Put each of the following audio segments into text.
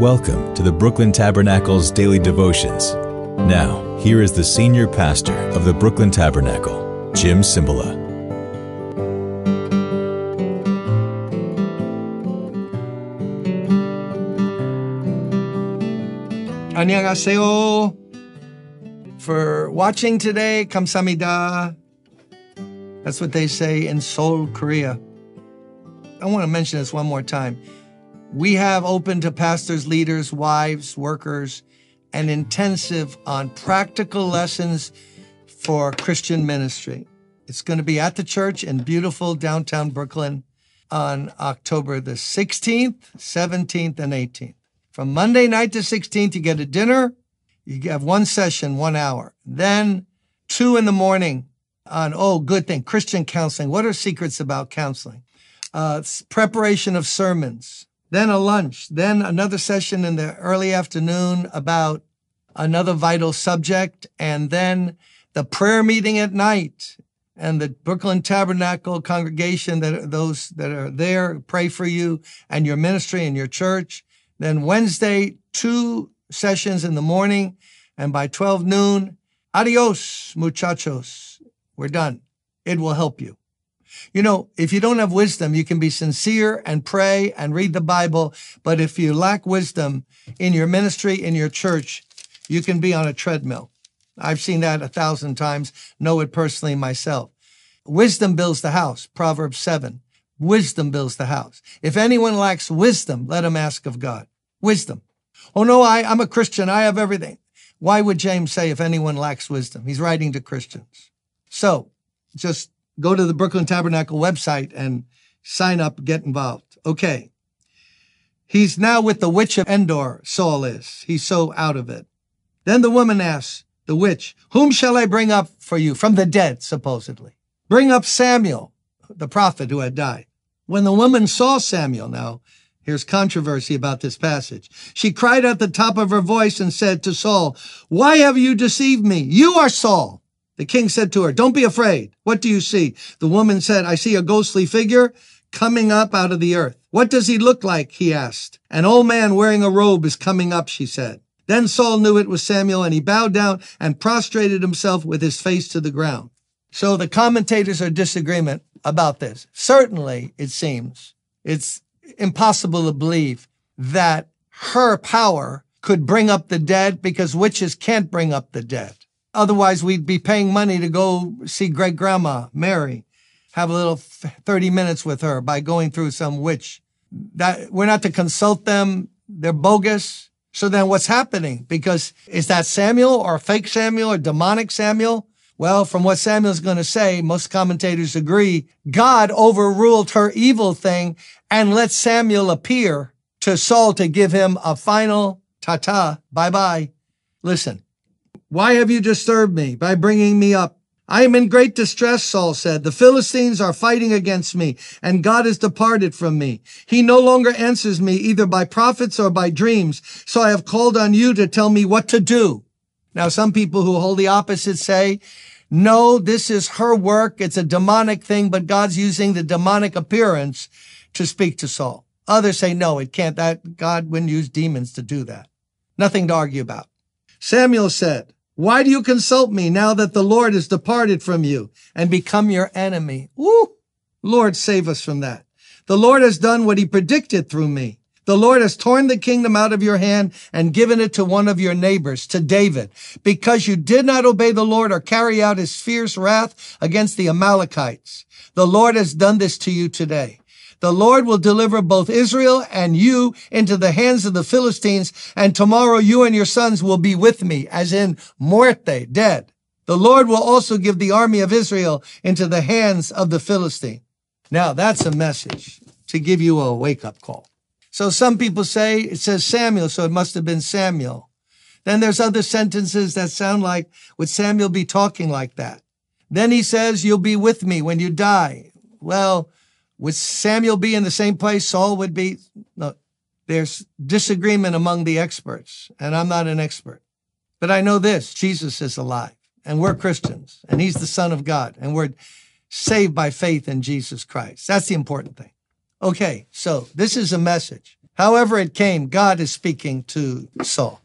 Welcome to the Brooklyn Tabernacle's Daily Devotions. Now, here is the Senior Pastor of the Brooklyn Tabernacle, Jim Cymbala. Annyeonghaseyo. For watching today, kamsahamnida. That's what they say in Seoul, Korea. I want to mention this one more time. We have open to pastors, leaders, wives, workers, an intensive on practical lessons for Christian ministry. It's going to be at the church in beautiful downtown Brooklyn on October the 16th, 17th, and 18th. From Monday night to 16th, you get a dinner. You have one session, 1 hour. Then 2 in the morning on, good thing, Christian counseling. What are secrets about counseling? Preparation of sermons. Then a lunch, then another session in the early afternoon about another vital subject, and then the prayer meeting at night, and the Brooklyn Tabernacle congregation, that those that are there pray for you and your ministry and your church. Then Wednesday, 2 sessions in the morning, and by 12 noon, adios, muchachos. We're done. It will help you. You know, if you don't have wisdom, you can be sincere and pray and read the Bible. But if you lack wisdom in your ministry, in your church, you can be on a treadmill. I've seen that 1,000 times, know it personally myself. Wisdom builds the house, Proverbs 7. Wisdom builds the house. If anyone lacks wisdom, let him ask of God. Wisdom. Oh, no, I'm a Christian. I have everything. Why would James say if anyone lacks wisdom? He's writing to Christians. So just go to the Brooklyn Tabernacle website and sign up, get involved. Okay. He's now with the witch of Endor, Saul is. He's so out of it. Then the woman asks the witch, whom shall I bring up for you from the dead, supposedly? Bring up Samuel, the prophet who had died. When the woman saw Samuel, now, here's controversy about this passage. She cried at the top of her voice and said to Saul, why have you deceived me? You are Saul. The king said to her, don't be afraid. What do you see? The woman said, I see a ghostly figure coming up out of the earth. What does he look like? He asked. An old man wearing a robe is coming up, she said. Then Saul knew it was Samuel, and he bowed down and prostrated himself with his face to the ground. So the commentators are in disagreement about this. Certainly, it seems, it's impossible to believe that her power could bring up the dead, because witches can't bring up the dead. Otherwise, we'd be paying money to go see great-grandma Mary, have a little 30 minutes with her by going through some witch. That we're not to consult them. They're bogus. So then what's happening? Because is that Samuel or fake Samuel or demonic Samuel? Well, from what Samuel's going to say, most commentators agree, God overruled her evil thing and let Samuel appear to Saul to give him a final ta-ta, bye-bye. Listen. Why have you disturbed me by bringing me up? I am in great distress, Saul said. The Philistines are fighting against me, and God has departed from me. He no longer answers me, either by prophets or by dreams, so I have called on you to tell me what to do. Now, some people who hold the opposite say, no, this is her work. It's a demonic thing, but God's using the demonic appearance to speak to Saul. Others say, no, it can't. That God wouldn't use demons to do that. Nothing to argue about. Samuel said, why do you consult me now that the Lord has departed from you and become your enemy? Woo! Lord, save us from that. The Lord has done what he predicted through me. The Lord has torn the kingdom out of your hand and given it to one of your neighbors, to David, because you did not obey the Lord or carry out his fierce wrath against the Amalekites. The Lord has done this to you today. The Lord will deliver both Israel and you into the hands of the Philistines, and tomorrow you and your sons will be with me, as in muerte, dead. The Lord will also give the army of Israel into the hands of the Philistine. Now, that's a message to give you a wake-up call. So some people say, it says Samuel, so it must have been Samuel. Then there's other sentences that sound like, would Samuel be talking like that? Then he says, you'll be with me when you die. Well, would Samuel be in the same place Saul would be? Look, there's disagreement among the experts, and I'm not an expert. But I know this, Jesus is alive, and we're Christians, and he's the Son of God, and we're saved by faith in Jesus Christ. That's the important thing. Okay, so this is a message. However it came, God is speaking to Saul.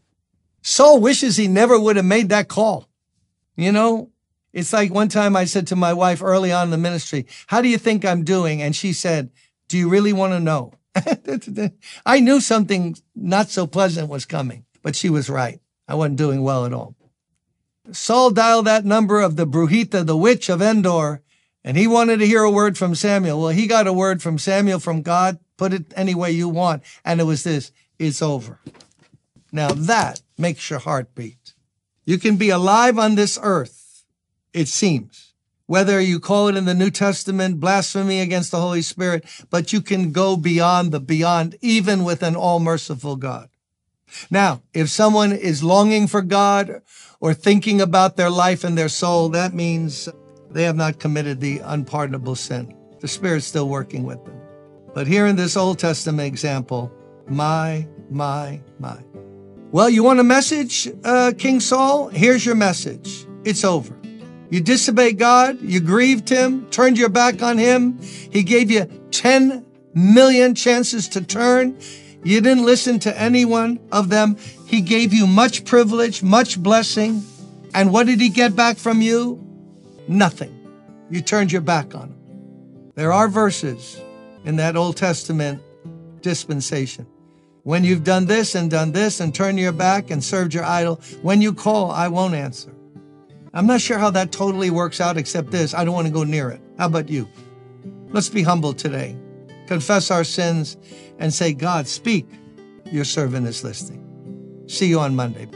Saul wishes he never would have made that call. You know, it's like one time I said to my wife early on in the ministry, how do you think I'm doing? And she said, do you really want to know? I knew something not so pleasant was coming, but she was right. I wasn't doing well at all. Saul dialed that number of the Bruhita, the witch of Endor, and he wanted to hear a word from Samuel. Well, he got a word from Samuel, from God. Put it any way you want. And it was this, it's over. Now that makes your heart beat. You can be alive on this earth, it seems. Whether you call it in the New Testament, blasphemy against the Holy Spirit, but you can go beyond the beyond, even with an all-merciful God. Now, if someone is longing for God or thinking about their life and their soul, that means they have not committed the unpardonable sin. The Spirit's still working with them. But here in this Old Testament example, my. Well, you want a message, King Saul? Here's your message. It's over. You disobeyed God. You grieved him, turned your back on him. He gave you 10 million chances to turn. You didn't listen to any one of them. He gave you much privilege, much blessing. And what did he get back from you? Nothing. You turned your back on him. There are verses in that Old Testament dispensation. When you've done this and turned your back and served your idol, when you call, I won't answer. I'm not sure how that totally works out except this. I don't want to go near it. How about you? Let's be humble today. Confess our sins and say, God, speak. Your servant is listening. See you on Monday.